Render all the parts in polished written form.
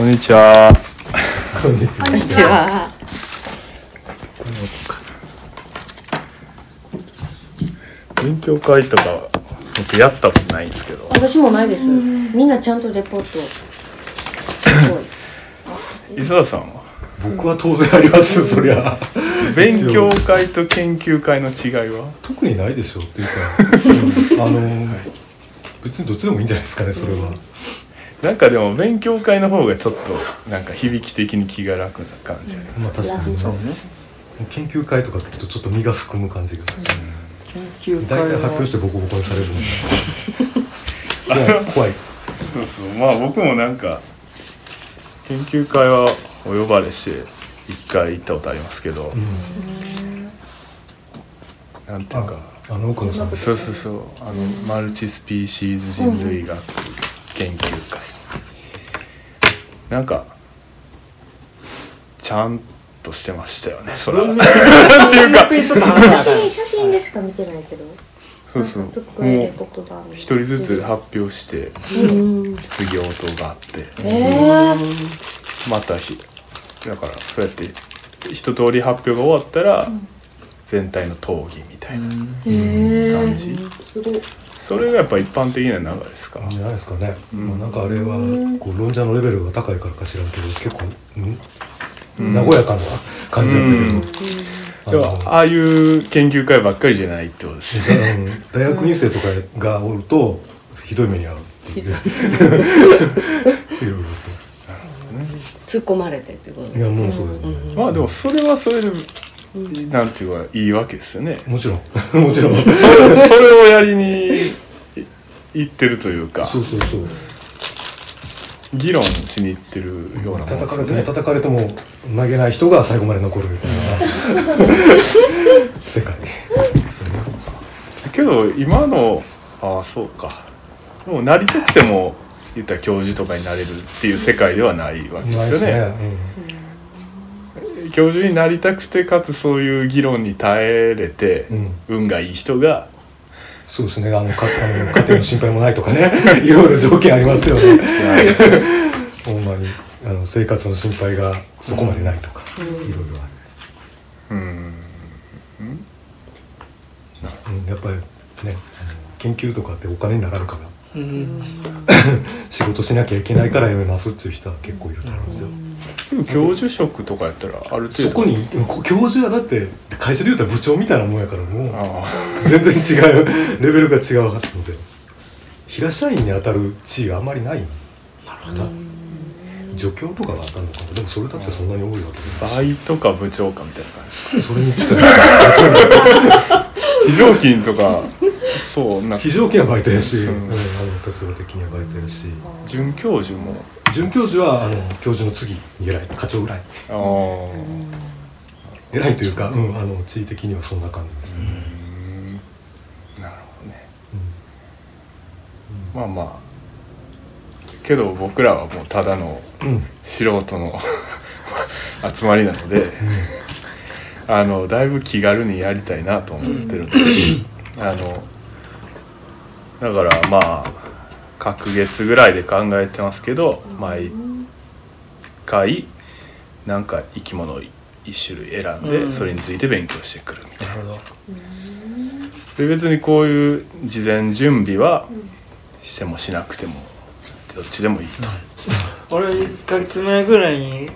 こんにちは。こんにちは。こんにちは。勉強会とか僕やったことないんですけど。私もないです。みんなちゃんとレポート。伊沢さんは？僕は当然ありますよ、そりゃ。勉強会と研究会の違いは？特にないでしょっていうか、別にどっちでもいいんじゃないですかね、それは。なんかでも勉強会の方がちょっとなんか響き的に気が楽な感じありますね。まあ確かにそうね。研究会とか聞くとちょっと身がすくむ感じがする、うん、研究会は大体発表してボコボコにされるので怖い。そうそう、まあ僕もなんか研究会はお呼ばれして一回行ったことありますけど、うん、なんていうか奥野さん、そうそうそう、マルチスピーシーズ人類学研究会、うん、なんかちゃんとしてましたよね、それは。っていうか写真でしか見てないけど、そうそう、もう一人ずつ発表して、うん、質疑応答があって、まただからそうやって一通り発表が終わったら、うん、全体の討議みたいな感じ、すごい。それがやっぱ一般的な流れですか？じゃないですかね、うん、まあ、なんかあれはこう論者のレベルが高いからか知らんけど結構、うん、和やかな感じだったけど、でもああいう研究会ばっかりじゃないってことですね。大学入生とかがおるとひどい目に遭うっていういろいろと突っ込まれてってことですね。いやもうそうですね、まあでもそれはそれで、なんていうかいいわけですよね。もちろんもちろんそれをやりに行ってるというか、そうそうそう、議論しに行ってるようなもんですね。叩かれても叩かれても投げない人が最後まで残るみたいな世界けど今のそうか、もうなりたくても言ったら教授とかになれるっていう世界ではないわけですよね、うん、教授になりたくてかつそういう議論に耐えれて、運がいい人が、そうですね、家庭の心配もないとかねいろいろ条件ありますよねほんまに生活の心配がそこまでないとか、いろいろある、やっぱりね、研究とかってお金になるから仕事しなきゃいけないから辞めますっていう人は結構いると思うんですよ。でも教授職とかやったらある程度そこに教授はだって会社で言うたら部長みたいなもんやから、もう全然違うレベルが違うはずので平社員に当たる地位はあまりない。なるほど。助教とかが当たるのかな。でもそれだってそんなに多いわけで、倍とか部長かみたいな感じ。それに近い非常勤とかそうな、非常勤はバイトやし、立場的にはバイトやし、准教授も、准教授は教授の次に偉い、課長ぐらい、偉いというか、地位的にはそんな感じですね。なるほどね、まあまあけど僕らはもうただの素人の集まりなので、だいぶ気軽にやりたいなと思ってるんですけど、だからまあ隔月ぐらいで考えてますけど、毎回なんか生き物を1種類選んでそれについて勉強してくるみたいな、で別にこういう事前準備はしてもしなくてもどっちでもいいと、俺1ヶ月前ぐらいに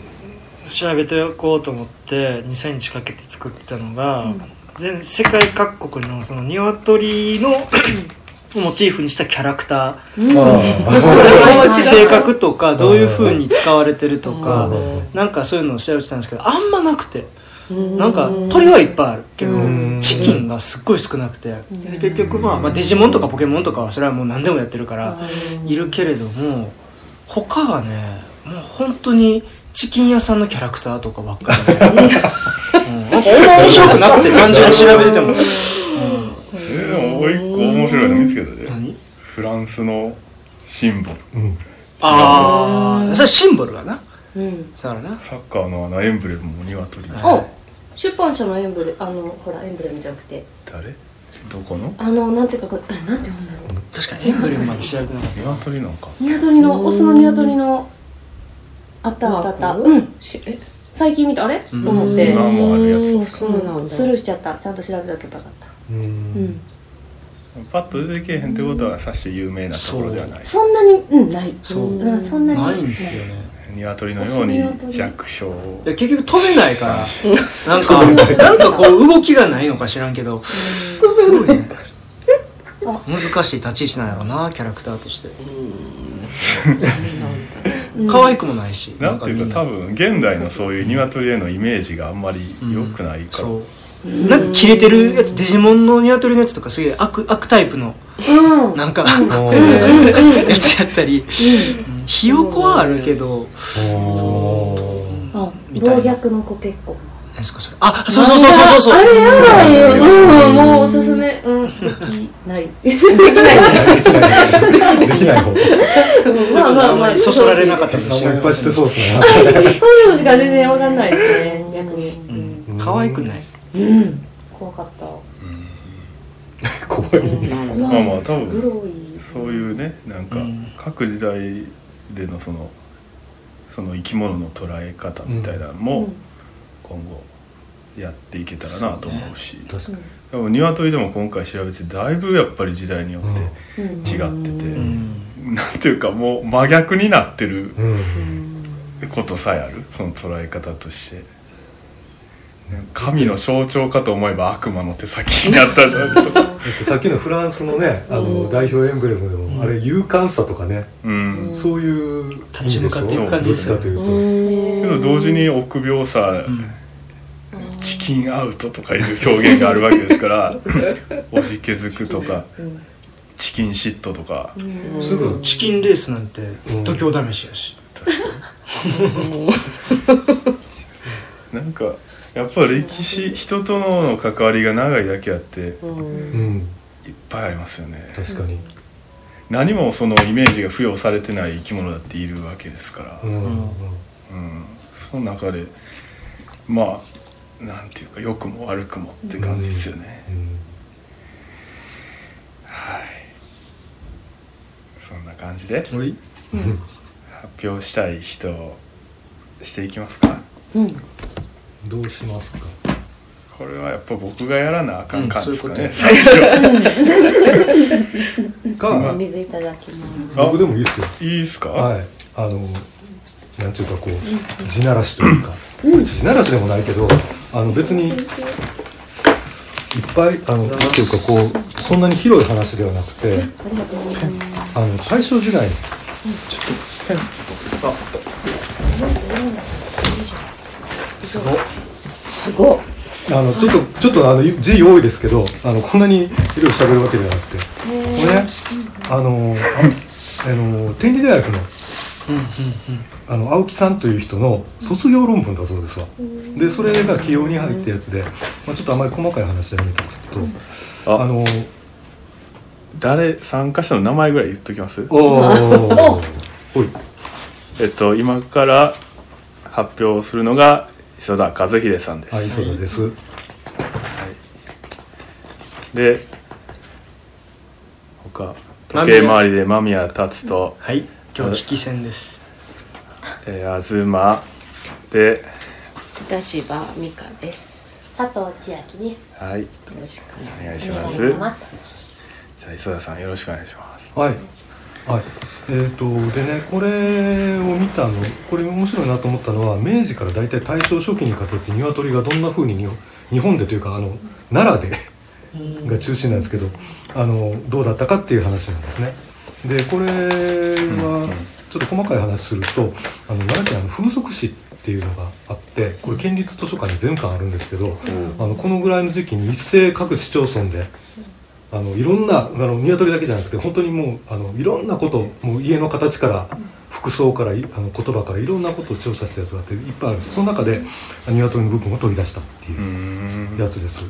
調べておこうと思って2000日かけて作ってたのが、全世界各国のその鶏のモチーフにしたキャラクター、性格とかどういう風に使われてるとか、なんかそういうのを調べてたんですけど、あんまなくて、なんか鳥はいっぱいあるけどチキンがすっごい少なくて、結局まあデジモンとかポケモンとかはそれはもう何でもやってるからいるけれども、他がね、もう本当にチキン屋さんのキャラクターとかばっかりで、面白くなくて単純に調べててももう一個面白いの見つけたで、フランスのシンボル、ああ、それシンボルだな、そうだな、サッカーのエンブレムも鶏、出版社のエンブレム、ほらエンブレムじゃなくて誰どこのなんていうか、なんていうんだろう、確かにエンブレムまで調べてなかった、鶏なんか、鶏のオスの鶏のあったあったあった、うん、最近見たあれ、うん、と思って今もあるやつですか、ね、そうなんだ、スルーしちゃった、ちゃんと調べとけばよかった。うん、うんパッと出てけへんってことはさして有名なところではない、 そんなに、うん、ないそう、うん、そんなにないんですよね。鶏のように弱小をいや結局飛べないからなんかこう動きがないのか知らんけどすごいね難しい立ち位置なんやろうなキャラクターとして。可愛くもないしなんていうか多分現代のそういう鶏へのイメージがあんまり良くないから、うんなんか切れてるやつ、デジモンのニワトリのやつとかすげえ 悪タイプの、うん、なんか、うん、やつやったり、うん、ひよこはあるけど、老若の子結構何ですかそれ、あ、そうそうそうそう、あれやばいよ、うん、もうおすすめ、うん、できない方まあまあまあ、そそられなかったですし、そういうのしか全然わかんないですね、逆に可愛くないうん、怖かった、うん、怖いまあまあ多分そういうねなんか各時代でのその生き物の捉え方みたいなのも今後やっていけたらなと思うし、うんそうね、確かにでも鶏でも今回調べてだいぶやっぱり時代によって違ってて、うん、なんていうかもう真逆になってることさえあるその捉え方として神の象徴かと思えば悪魔の手先にあったんだとかさっきのフランスのねあの代表エンブレムでも、うん、あれ勇敢さとかね、うん、そういう立ち向かっていく感じですかというとけど同時に臆病さ、うん、チキンアウトとかいう表現があるわけですからおじけづくとかチキン嫉妬とかそれからチキンレースなんて度胸試しやしなんかやっぱ歴史、人との関わりが長いだけあって、うん、いっぱいありますよね。確かに。何もそのイメージが付与されてない生き物だっているわけですから、うんうん、その中で、まあ、なんていうか、良くも悪くもって感じですよね、うんうん、はい。そんな感じで、発表したい人をしていきますか、うんどうしますか。これはやっぱ僕がやらなあかん感じですかね、うん、最初かお水いただきます僕でもいいですよいいですかはいなんていうかこう地ならしというか、うん、地ならしでもないけど別にいっぱいっていうかこうそんなに広い話ではなくて大正時代にちょっとペンとすごっちょっと字多いですけどこんなにいろいろしゃべるわけではなくてこれね天理大学の、青木さんという人の卒業論文だそうですわでそれが起用に入ったやつで、まあ、ちょっとあまり細かい話じゃないけど参加者の名前ぐらい言っときますおい今から発表するのが磯田和秀さんです。はい、そうです。はい、で、他時計回りで間宮達と、はい、今日危機戦です。東で、北芝美香です。佐藤千明です。はい、よろしくお願いします。じゃあ磯田さんよろしくお願いします。はい。はいでねこれを見たのこれ面白いなと思ったのは明治から大体大正初期にかけて鶏がどんな風に日本でというか奈良でが中心なんですけどどうだったかっていう話なんですね。でこれはちょっと細かい話すると奈良県風俗誌っていうのがあってこれ県立図書館に全巻あるんですけどこのぐらいの時期に一斉各市町村でいろんな鶏だけじゃなくて本当にもういろんなこともう家の形から服装から言葉からいろんなことを調査したやつがあっていっぱいあるんです。その中で鶏の部分を取り出したっていうやつです。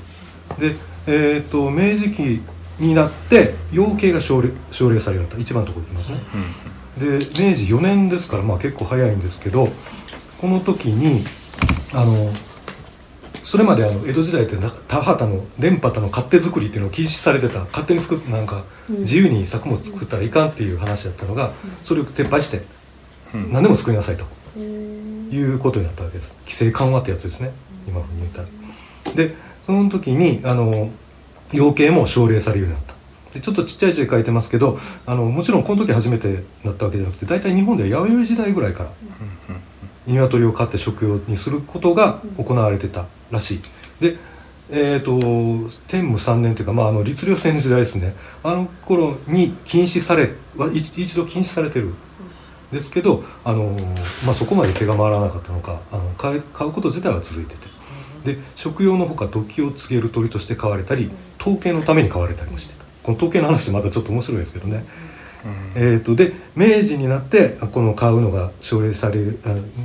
で、明治期になって養鶏が奨励されるようになった一番のところに行きますね、うん、で明治4年ですから、まあ、結構早いんですけどこの時にそれまで江戸時代って田畑の田畑の勝手作りっていうのを禁止されてた勝手に作ってなんか自由に作物作ったらいかんっていう話だったのがそれを撤廃して何でも作りなさいということになったわけです。規制緩和ってやつですね、今風に言ったら。でその時に養鶏も奨励されるようになった。でちょっとちっちゃい字で書いてますけど、もちろんこの時初めてだったわけじゃなくて、大体日本では弥生時代ぐらいから鶏を飼って食用にすることが行われてたらしい。で天武3年というか、律令制の時代ですね、あの頃に禁止され一度禁止されてるんですけど、そこまで手が回らなかったのか、飼うこと自体は続いてて、で食用のほか時を告げる鳥として飼われたり、統計のために飼われたりもしてた。この統計の話またちょっと面白いですけどね、で明治になってこの飼うのが奨励されるよ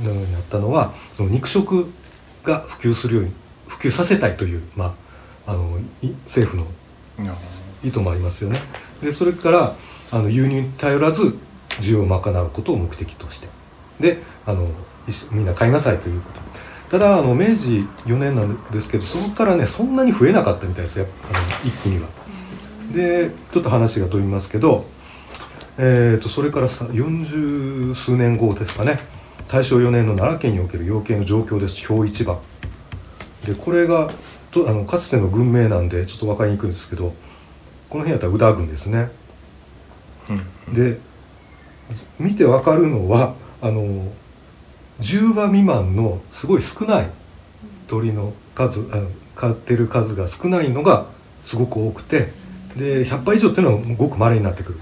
うになったのは、その肉食が普及させたいという、政府の意図もありますよね。でそれから輸入に頼らず需要を賄うことを目的として、でみんな買いなさいということ。ただ明治4年なんですけど、そこからねそんなに増えなかったみたいですよ、一気には。でちょっと話が飛びますけど、それから40数年後ですかね、大正4年の奈良県における養鶏の状況です。表一番で、これがかつての軍名なんでちょっと分かりにくいんですけど、この辺やったら宇田郡ですね、で見て分かるのは10羽未満のすごい少ない鳥の数、飼ってる数が少ないのがすごく多くて、で100羽以上っていうのはごく稀になってくる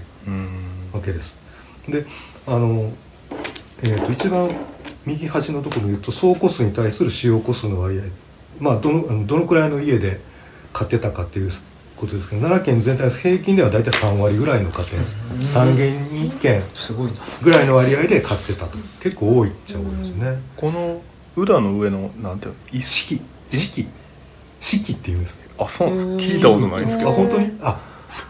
わけです。で一番右端のところで言うと、総戸数に対する使用戸数の割合、どのくらいの家で飼ってたかっていうことですけど、奈良県全体の平均では大体3割ぐらいの家庭、3軒に1軒ぐらいの割合で飼ってたと。結構多いっちゃ多いですね。この裏の上のなんていうの、四季っていうんですけど、あ、そうなんですか、聞いたことないんですけど、本当に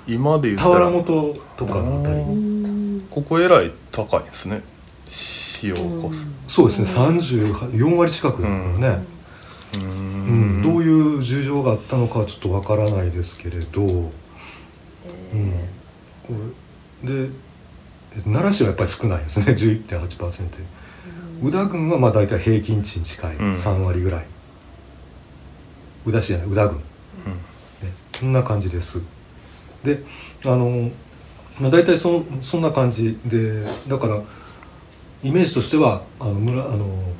今で言ったら俵本とかのあたり、ここえらい高いですね、使用戸数。そうですね、34割近くだからね。どういう事情があったのかはちょっとわからないですけれど、で奈良市はやっぱり少ないですね、 11.8%。 宇田郡はだいたい平均値に近い3割ぐらい、宇田市じゃない、宇田郡、こんな感じです。でだいたいそんな感じで、だからイメージとしてはこ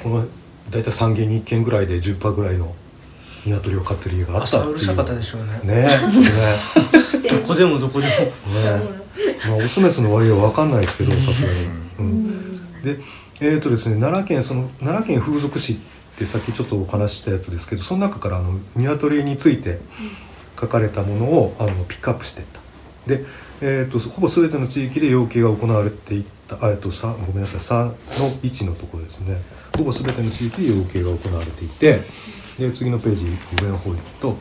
のだいたい3軒に1軒ぐらいで 10% ぐらいの鶏を飼ってる家があったっていう。朝うるさかったでしょうね。どこでもどこでもオスメスの割合は分かんないですけど、さすがに、でですね、奈良県風俗誌ってさっきちょっとお話したやつですけど、その中から鶏について書かれたものをピックアップしていった。でほぼ全ての地域で養鶏が行われていった3の1のところですね、ほぼ全ての地域で養鶏が行われていて、で次のページ上の方に行くと、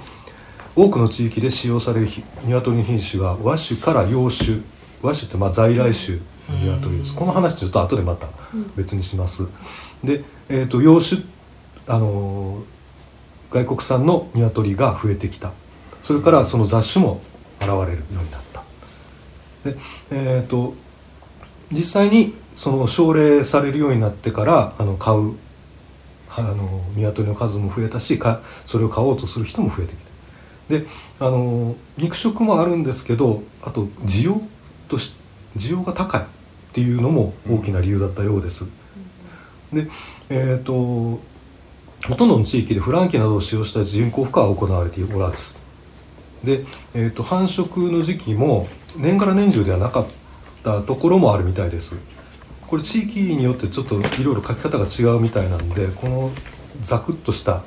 多くの地域で使用される鶏の品種が和種から洋種、和種って在来種の鶏です。この話ちょっと後でまた別にします。で、洋種、外国産の鶏が増えてきた。それからその雑種も現れるようになった。で実際にその奨励されるようになってから、買う鶏の数も増えたし、それを買おうとする人も増えてきた。で肉食もあるんですけど、あと需要が高いっていうのも大きな理由だったようです。でほとんどの地域でフランキーなどを使用した人工孵化は行われておらず、で、繁殖の時期も年がら年中ではなかったところもあるみたいです。これ地域によってちょっといろいろ書き方が違うみたいなんで、このザクッとした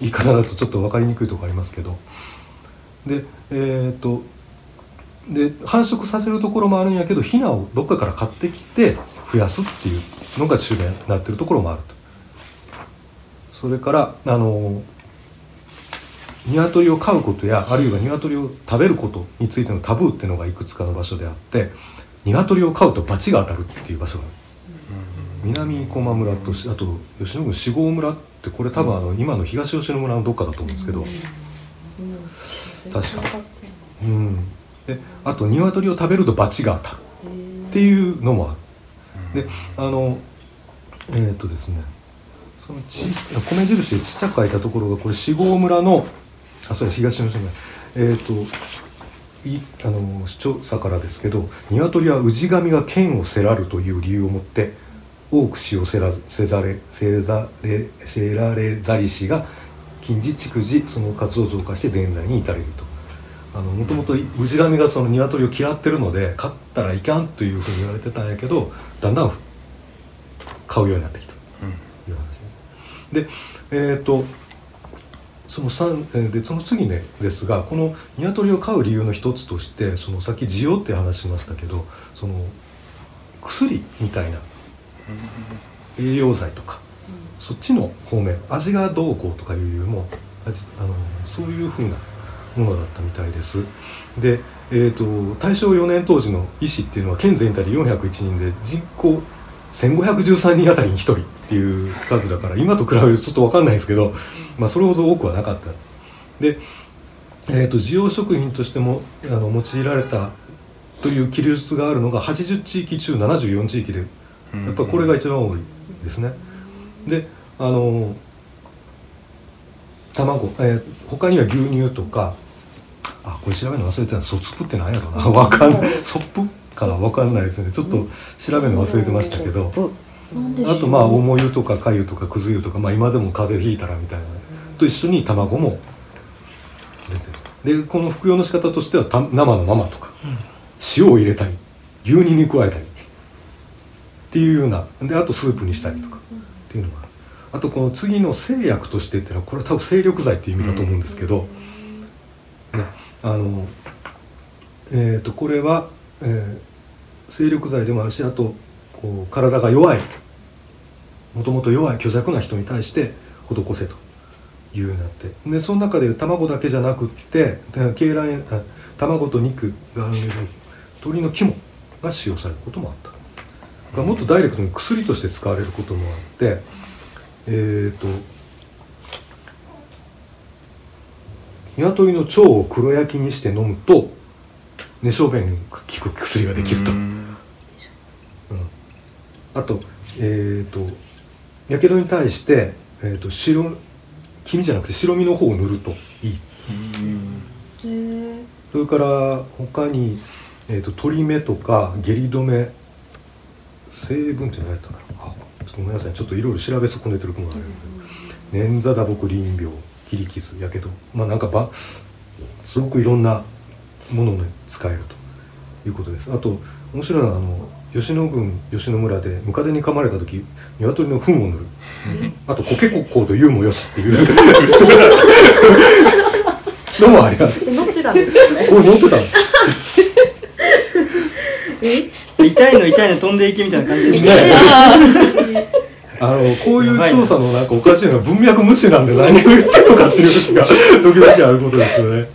言い方だとちょっと分かりにくいところありますけど、でで繁殖させるところもあるんやけど、ヒナをどっかから買ってきて増やすっていうのが主流になってるところもあると。それから鶏を飼うことや、あるいは鶏を食べることについてのタブーっていうのがいくつかの場所であって、鶏を飼うと罰が当たるっていう場所がある。南駒村と、あと吉野郡四郷村って、これ多分今の東吉野村のどっかだと思うんですけど、確か、であと鶏を食べると罰が当たるっていうのもある。でですね、その米印でちっちゃく書いたところがこれ四郷村のそれ東の島、調査からですけど、鶏は氏神が剣をせらるという理由をもって多く死をせられざりしが近時逐次その活動を増加して前代に至れると。もともと氏神がその鶏を嫌ってるので飼ったらいかんというふうに言われてたんやけど、だんだん飼うようになってきたという話です、うん、で、その次ねですが、この鶏を飼う理由の一つとして、そのさっき需要って話しましたけど、その薬みたいな栄養剤とか、うん、そっちの方面、味がどうこうとかいうよりもそういうふうなものだったみたいです。で、大正4年当時の医師っていうのは県全体で401人で、人口1513人あたりに1人っていう数だから、今と比べるとちょっと分かんないですけど、まあ、それほど多くはなかった。で、需要食品としても用いられたという記述があるのが80地域中74地域で、やっぱりこれが一番多いですね。で、卵、他には牛乳とか、あ、これ調べるの忘れてた。ソツプって何やろうな、わかんない。ソップかな、わかんないですね。ちょっと調べるの忘れてましたけど、あとまあ重湯とかかゆとかくず湯とか、まあ今でも風邪ひいたらみたいなと一緒に卵も出て、でこの服用の仕方としては生のままとか、塩を入れたり牛乳に加えたりっていうような、であとスープにしたりとかっていうのがある。あとこの次の生薬としてっていうのは、これは多分精力剤っていう意味だと思うんですけど、ね、これは、精力剤でもあるし、あとこう体が弱い、もともと弱い虚弱な人に対して施せというようになって、でその中で卵だけじゃなくって、鶏卵、卵と肉があるので鶏の肝が使用されることもあった。もっとダイレクトに薬として使われることもあって、鶏の腸を黒焼きにして飲むと寝小便に効く薬ができると。あとやけどに対して、黄身じゃなくて白身の方を塗るといい。それから他に、鳥目とか下痢止め成分って何やったかな、ごめんなさい、ちょっといろいろ調べ損ねてることがあるので、捻挫打撲淋病切り傷やけど、まあなんかすごくいろんなものに使えるということです。あと面白いのは吉野郡吉野村でムカデに噛まれた時、鶏の糞を塗る、あとコケコッコーと言うもよしっていうのもあります。乗ってたんですね、これ乗ってたんですえ、痛いの飛んでいけみたいな感じですね。こういう調査のなんかおかしいのは、文脈無視なんで何を言ってるのかっていう時が時々あることですよね。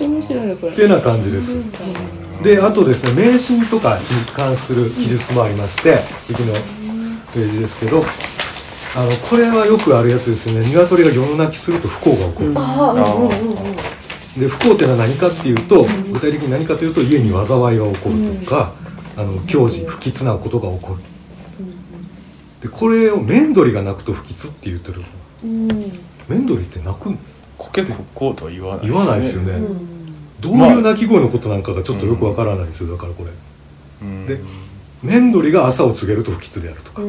面白いなこれ。ってな感じです。で、あとですね、迷信とかに関する記述もありまして、次のページですけど、これはよくあるやつですね。鶏が夜泣きすると不幸が起こる。で、不幸ってのは何かっていうと、具体的に何かというと、家に災いが起こるとか、矜持不吉なことが起こる。でこれをメンドリが鳴くと不吉って言ってる、メンドリって鳴くのコケコッコーとは言わない、ね、言わないですよね、どういう鳴き声のことなんかがちょっとよくわからないですよ。だからこれ、でメンドリが朝を告げると不吉であるとか、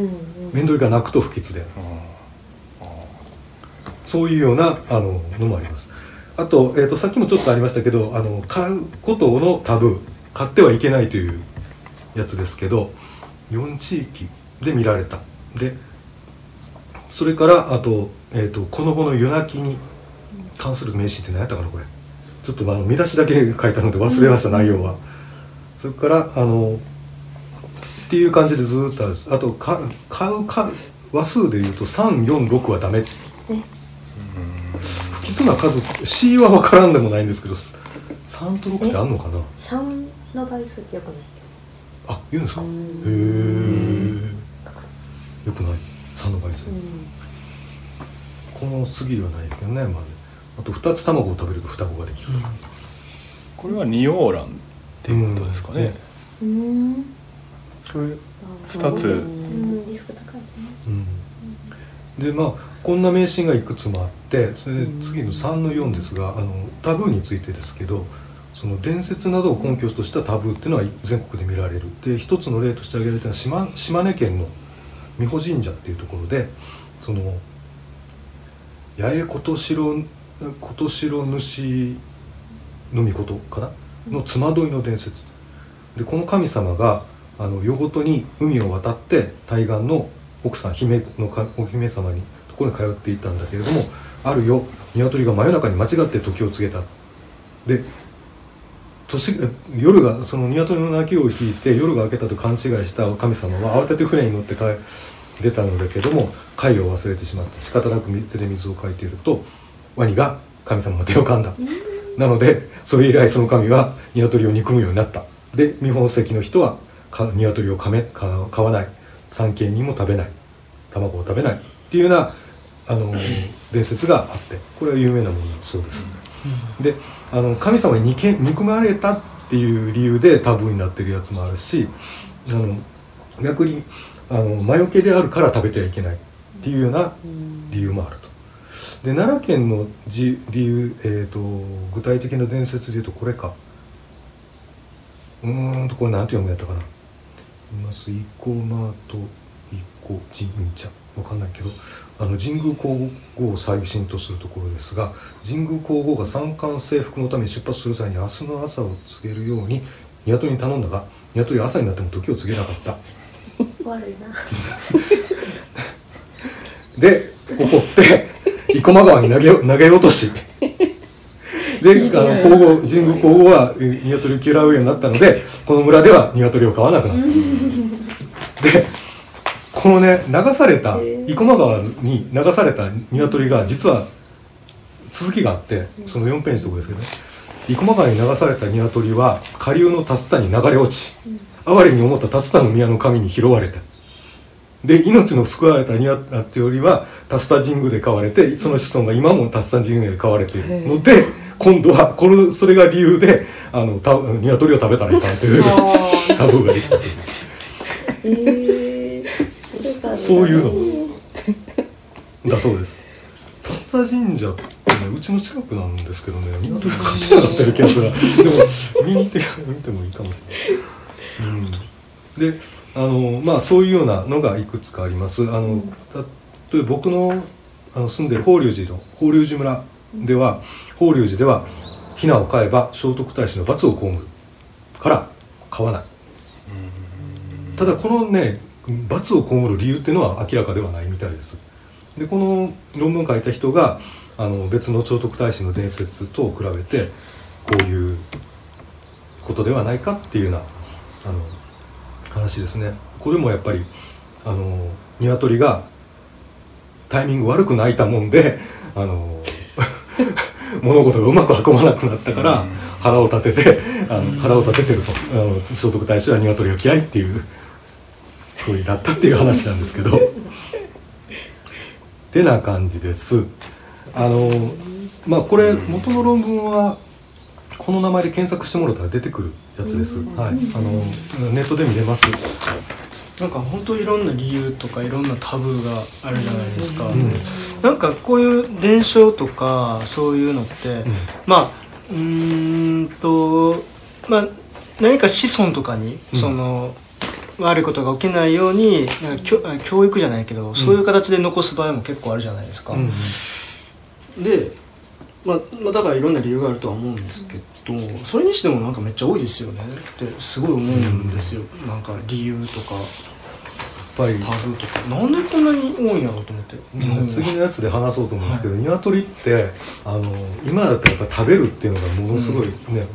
メンドリが鳴くと不吉である、そういうようなのもあります。あと、さっきもちょっとありましたけど、買うことのタブー、買ってはいけないというやつですけど、4地域で見られた。でそれからあと、この後の夜泣きに関する名詞って何やったかな、これちょっと見出しだけ書いたので忘れました、内容は。それからっていう感じでずっとあるんです。あと買う話数でいうと346はダメ、不吉な数 C は分からんでもないんですけど、3と6ってあんのかな。3の倍数ってよくない、あ、言うんですか、へえ、よくない3の倍数、この次はないけどね、まあ、あと2つ卵を食べると双子ができるとか、これは二葉卵っていうことですかね、2つ、うん、リスク高いですね、うん、でまあこんな迷信がいくつもあって、それで次の3の4ですが、タブーについてですけど、その伝説などを根拠としたタブーっていうのは全国で見られる。で一つの例として挙げられたのは 島根県の美保神社っていうところで、その八重琴代主の御事かなのつまどいの伝説で、この神様が夜ごとに海を渡って対岸の奥さん姫のお姫様にところに通っていたんだけれども、ある夜鶏が真夜中に間違って時を告げた。で夜がその鶏の鳴きを聞いて夜が明けたと勘違いした神様は慌てて船に乗って出たのだけども、貝を忘れてしまって仕方なく手で水をかいているとワニが神様の手を噛んだ。なのでそれ以来その神は鶏を憎むようになった。で日本籍の人は鶏を飼わない、産経人も食べない、卵を食べないっていうような伝説があって、これは有名なものだそうです。で神様に憎まれたっていう理由でタブーになってるやつもあるし、逆に魔除けであるから食べちゃいけないっていうような理由もあると。で奈良県の理由、具体的な伝説でいうとこれか、これなんて読むやったかな、生駒と生駒神社わかんないけど、神宮皇后を祭神とするところですが、神宮皇后が三冠征服のために出発する際に明日の朝を告げるように鶏に頼んだが、鶏は朝になっても時を告げなかった。悪いなで怒って生駒川に投げ落としで神宮皇后は鶏を嫌うようになったので、この村では鶏を飼わなくなったでこのね流された生駒川に流された鶏が実は続きがあって、その4ページのところですけどね、生駒川に流された鶏は下流のタスタに流れ落ち、哀れに思ったタスタの宮の神に拾われた。で命の救われた鶏はタスタ神宮で飼われて、その子孫が今もタスタ神宮で飼われているので、今度はそれが理由で鶏を食べたらいかんというタブーができたというそういうのだそうです。タスタ神社ってね、うちの近くなんですけどね、鶏飼ってなかったような気がする。でも見てもいいかもしれない。うん、で、そういうようなのがいくつかあります。例えば僕の住んでる法隆寺村では、法隆寺ではヒナを飼えば聖徳太子の罰を被るから飼わない。ただこのね。罰を被る理由っていうのは明らかではないみたいです。でこの論文書いた人が別の聖徳太子の伝説と比べてこういうことではないかっていうような話ですね。これもやっぱり鶏がタイミング悪く鳴いたもんで物事がうまく運ばなくなったから腹を立ててると聖徳太子は鶏を嫌いっていうふうになったっていう話なんですけどてな感じです。これ元の論文はこの名前で検索してもらったら出てくるやつです、はい、ネットで見れます。なんか本当いろんな理由とかいろんなタブーがあるじゃないですか、うん、なんかこういう伝承とかそういうのって、うん、何か子孫とかに、うん、悪いことが起きないようになんか教育じゃないけど、うん、そういう形で残す場合も結構あるじゃないですか、うん、で、だからいろんな理由があるとは思うんですけど、それにしてもなんかめっちゃ多いですよねってすごい思うんですよ、うん、なんか理由とかやっぱりタブーとかなんでこんなに多いんやろうと思って、うん、次のやつで話そうと思うんですけど、はい、鶏って今だとやっぱ食べるっていうのがものすごい、ね、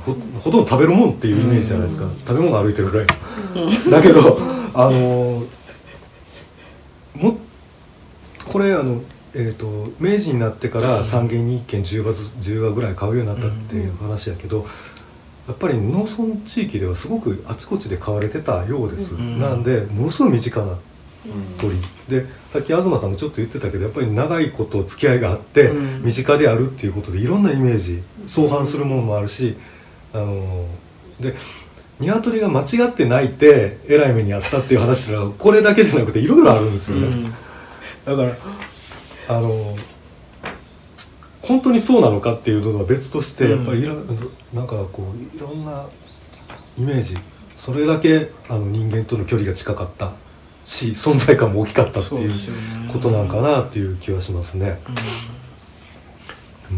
うん、ほとんど食べるもんっていうイメージじゃないですか、うん、食べ物が歩いてるぐらい、うん、だけどこれ明治になってから3軒に1軒10羽ぐらい買うようになったっていう話やけど、やっぱり農村地域ではすごくあちこちで飼われてたようです、うん、なんでものすごい身近な鳥、うん、でさっき東さんもちょっと言ってたけど、やっぱり長いこと付き合いがあって、うん、身近であるっていうことでいろんなイメージ相反するものもあるし、で鶏が間違って泣いてえらい目にあったっていう話ならこれだけじゃなくていろいろあるんですよね、うん、だから本当にそうなのかっていうのは別としてやっぱりなんかこういろんなイメージそれだけ人間との距離が近かったし存在感も大きかったっていうことなんかなっていう気はしますね、うん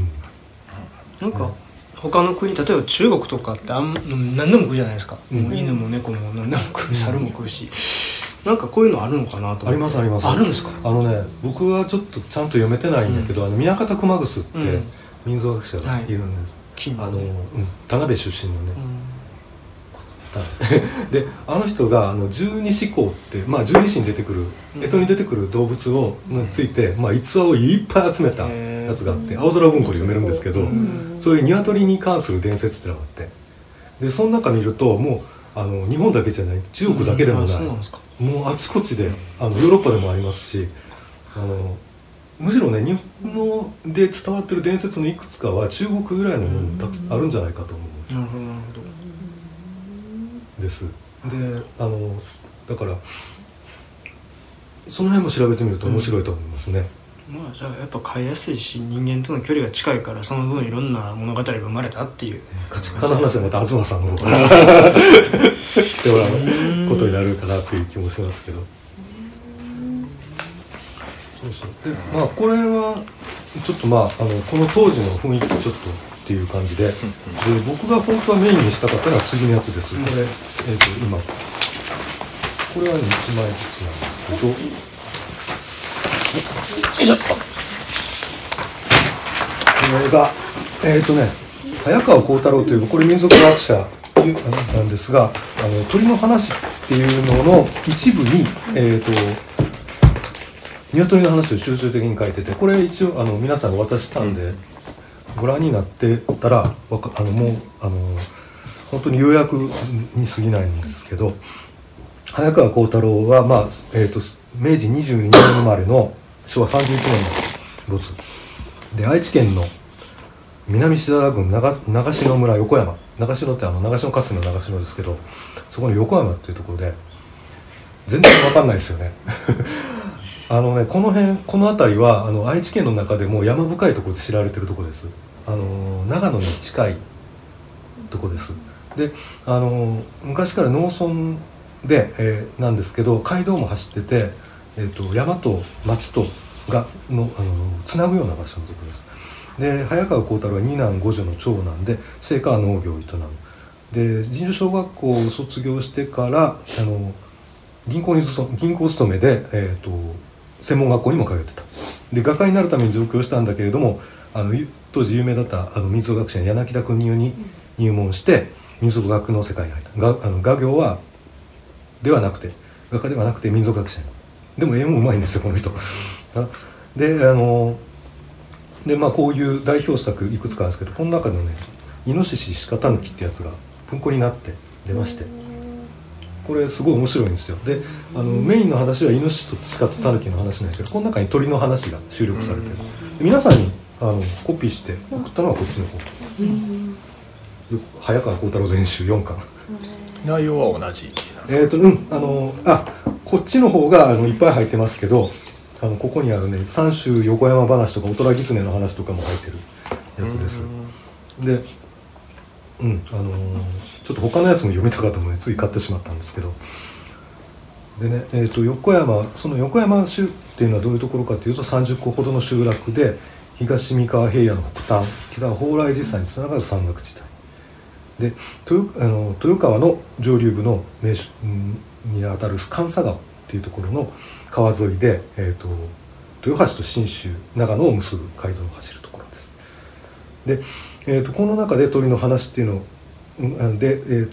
うん、なんか他の国例えば中国とかって何でも食うじゃないですか、うん、もう犬も猫も何でも食う猿も食うし、うん、なんかこういうのあるのかなと思って。ありますあります。あるんですか。ね僕はちょっとちゃんと読めてないんだけど、南方熊楠って民俗学者がいるんです、はい、田辺出身のね、であの人が十二支項って、まあ、十二支に出てくる干支に出てくる動物をついて、まあ、逸話をいっぱい集めたやつがあって、青空文庫で読めるんですけど、そういう鶏に関する伝説ってのがあってでその中見るともう日本だけじゃない中国だけでもない、もうあちこちでヨーロッパでもありますしむしろね日本で伝わってる伝説のいくつかは中国由来のものもあるんじゃないかと思う。なるほどなるほどです。でだからその辺も調べてみると面白いと思いますね、うん、まあじゃあやっぱ飼いやすいし人間との距離が近いからその分いろんな物語が生まれたっていう価値観の話はまた東さんの方から来てもらうことになるかなっていう気もしますけど、そうそうでまあこれはちょっとまあこの当時の雰囲気ちょっとっていう感じ で僕が本当はメインにしたかったのは次のやつです、これ、今これは、ね、1枚ずつなんですけど、これが早川幸太郎というこれ民俗学者なんですが鳥の話っていうのの一部に鶏の話を集中的に書いててこれ一応皆さんに渡したんで、ご覧になってたらもう本当に要約に過ぎないんですけど、早川幸太郎は、まあ明治22年生まれの昭和31年の没で愛知県の南設楽郡長篠村横山長篠って長篠合戦の長篠ですけどそこの横山っていうところで全然分かんないですよねこの辺この辺りは愛知県の中でも山深いところで知られてるところです。長野に近いところです。で昔から農村で、なんですけど街道も走ってて、山と町とがつなぐような場所のところです。で早川幸太郎は2男5女の長男で生家は農業を営む。で神女小学校を卒業してから銀行勤めで、専門学校にも通ってた。で画家になるために上京したんだけれども当時有名だった民俗学者の柳田国男に入門して民俗学の世界に入ったが画業はではなくて画家ではなくて民俗学者でも絵もうまいんですよこの人でまあ、こういう代表作いくつかあるんですけどこの中のねイノシシ鹿タヌキってやつが文庫になって出ましてこれすごい面白いんですよ。でメインの話はイノシシと鹿とタヌキの話なんですけどこの中に鳥の話が収録されてる。で皆さんにコピーして送ったのはこっちの方、早川幸太郎全集4巻内容は同じなんですか。こっちの方がいっぱい入ってますけどここにあるね三州横山話とかおとらぎつねの話とかも入ってるやつです。でちょっと他のやつも読みたかったのでつい買ってしまったんですけどでね、横山州っていうのはどういうところかというと30戸ほどの集落で東三河平野の北端北は蓬莱地帯につながる山岳地帯で豊川の上流部の名所にあたる神佐川っていうところの川沿いで、豊橋と信州長野を結ぶ街道を走るところです。でこの中で鳥の話っていうので、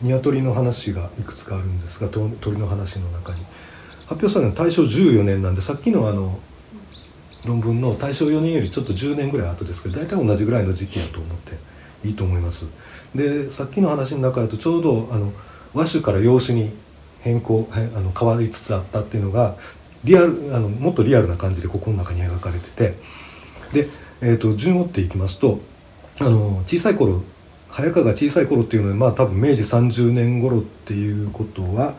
鶏の話がいくつかあるんですが鳥の話の中に発表されるのは大正14年なんでさっきの論文の大正4年よりちょっと10年ぐらい後ですけど大体同じぐらいの時期だと思っていいと思います。でさっきの話の中だとちょうど和種から洋種に変わりつつあったっていうのがもっとリアルな感じでここの中に描かれててで順を追っていきますと小さい頃早川が小さい頃っていうのは、まあ、多分明治30年頃っていうことは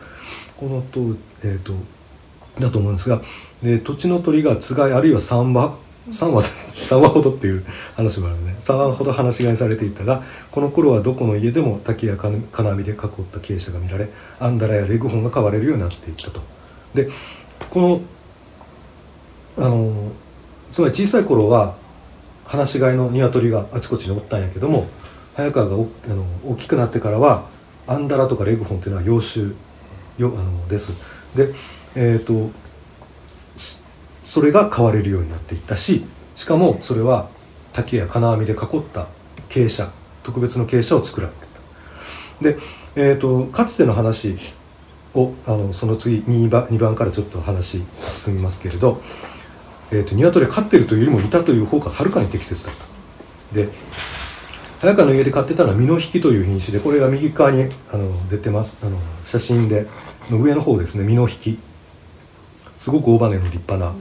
このと、だと思うんですが、で土地の鳥がつがいあるいは3羽ほどっていう話もあるね。3羽ほど放し飼いされていたが、この頃はどこの家でも滝や金網で囲った傾斜が見られ、アンダラやレグホンが飼われるようになっていったと。でこのつまり小さい頃は放し飼いの鶏があちこちにおったんやけども、早川が大きくなってからはアンダラとかレグホンっていうのは養種です。でそれが飼われるようになっていったし、しかもそれは竹や金網で囲った傾斜、特別の傾斜を作られていた。で、かつての話をその次2番からちょっと話進みますけれど、鶏は飼ってるというよりもいたという方がはるかに適切だった。で早川の家で飼ってたのは美濃引きという品種で、これが右側に出てます写真での上の方ですね。美濃引き、すごく大羽の立派な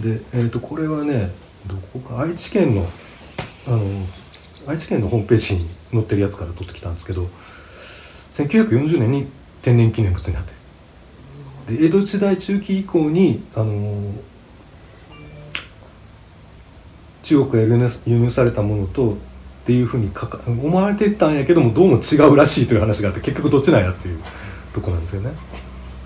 で、これはねどこか愛知県のホームページに載ってるやつから撮ってきたんですけど、1940年に天然記念物になって、で江戸時代中期以降に中国へ輸入されたものとっていうふうに思われてたんやけども、どうも違うらしいという話があって、結局どっちなんやっていうとこなんですよね。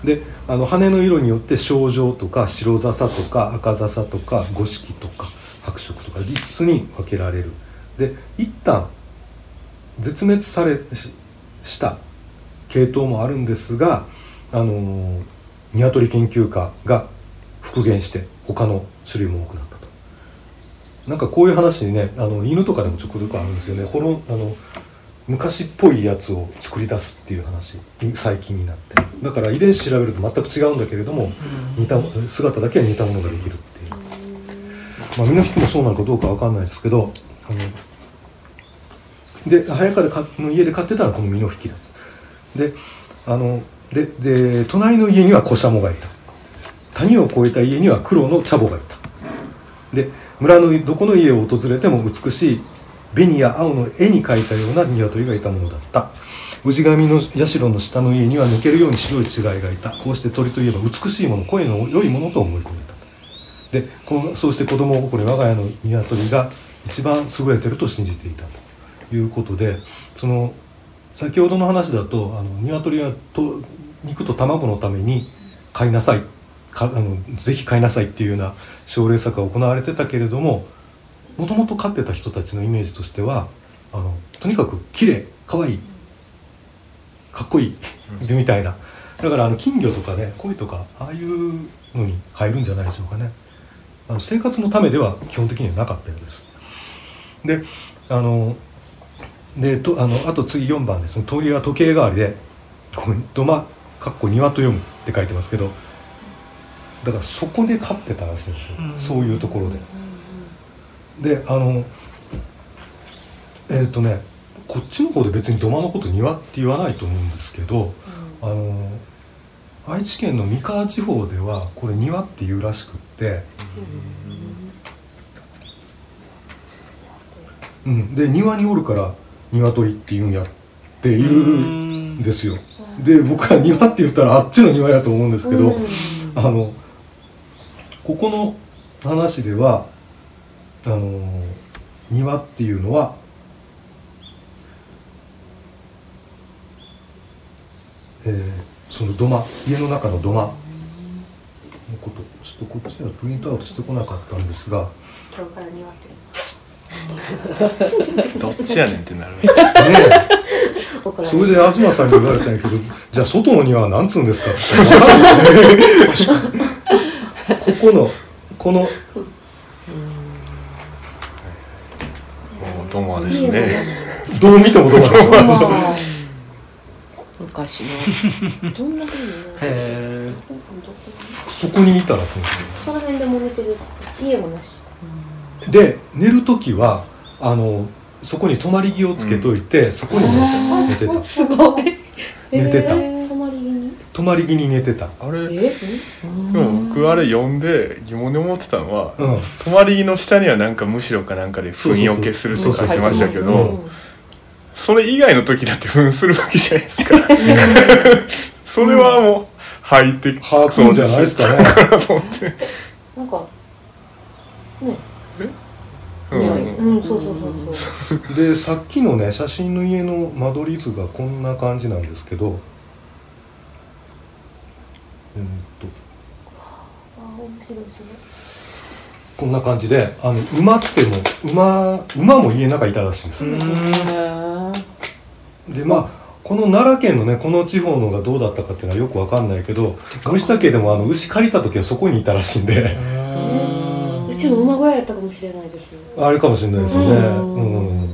で羽の色によって小状とか白笹とか赤笹とか五色とか白色とか5つに分けられる。で一旦絶滅した系統もあるんですが、鶏研究家が復元して他の種類も多くなったと。なんかこういう話にね犬とかでもちょくちょくあるんですよね。昔っぽいやつを作り出すっていう話、最近になって、だから遺伝子調べると全く違うんだけれども、姿だけは似たものができるっていう、まあ身の引きもそうなのかどうか分かんないですけど、で早川の家で飼ってたのはこの身の引きだ。でで隣の家には子シャモがいた、谷を越えた家には黒のチャボがいた。で村のどこの家を訪れても美しい紅や青の絵に描いたような鶏がいたものだった。氏神の社の下の家には抜けるように白い違いがいた。こうして鳥といえば美しいもの、声の良いものと思い込んでいた。でそうして子供を誇る我が家の鶏が一番優れてると信じていたということで、その先ほどの話だと鶏は肉と卵のために飼いなさいぜひ飼いなさいっていうような奨励策が行われてたけれども、もともと飼ってた人たちのイメージとしてはとにかく綺麗、可愛い、かっこいいみたいな、だから金魚とかね、鯉とかああいうのに入るんじゃないでしょうかね。生活のためでは基本的にはなかったようです。であと次4番ですね。鳥は時計代わりで土間かっこ庭と読むって書いてますけど、だからそこで飼ってたらしいんですよ、そういうところで。でこっちの方で別に土間のこと庭って言わないと思うんですけど、愛知県の三河地方ではこれ庭っていうらしくって、で庭におるから鶏っていうんやっていうんですよ。で僕は庭って言ったらあっちの庭やと思うんですけど、ここの話では庭っていうのは、その土間、家の中の土間のこと、ちょっとこっちにはプリントアウトしてこなかったんですが、今日から庭ってどっちやねんってなるねそれで東さんに言われたんやけどじゃあ外の庭は何つうんですかってこのドマですね。どう見てもドマです。昔のどんな風にね。そこにいたらそう。その辺で揉めてる家もなし。で寝るときはそこに泊まり木をつけといて、そこに寝てた。すごい。寝てた。泊まり木に寝てた。あれ。僕あれ読んで疑問に思ってたのは、泊まり木の下にはなんかむしろかなんかで糞を消するとかしてましたけど、それ以外の時だって扮するわけじゃないですか。それはもう履いてくそうじゃないですかね。なんかねでさっきのね写真の家の間取り図がこんな感じなんですけど、こんな感じで馬っても馬も家の中いたらしいんですよ。でまあこの奈良県のねこの地方のがどうだったかっていうのはよくわかんないけど、森下家でも牛借りた時はそこにいたらしいんで、うちの馬小屋やったかもしれないです。あれかもしれないですよね。うん、うん、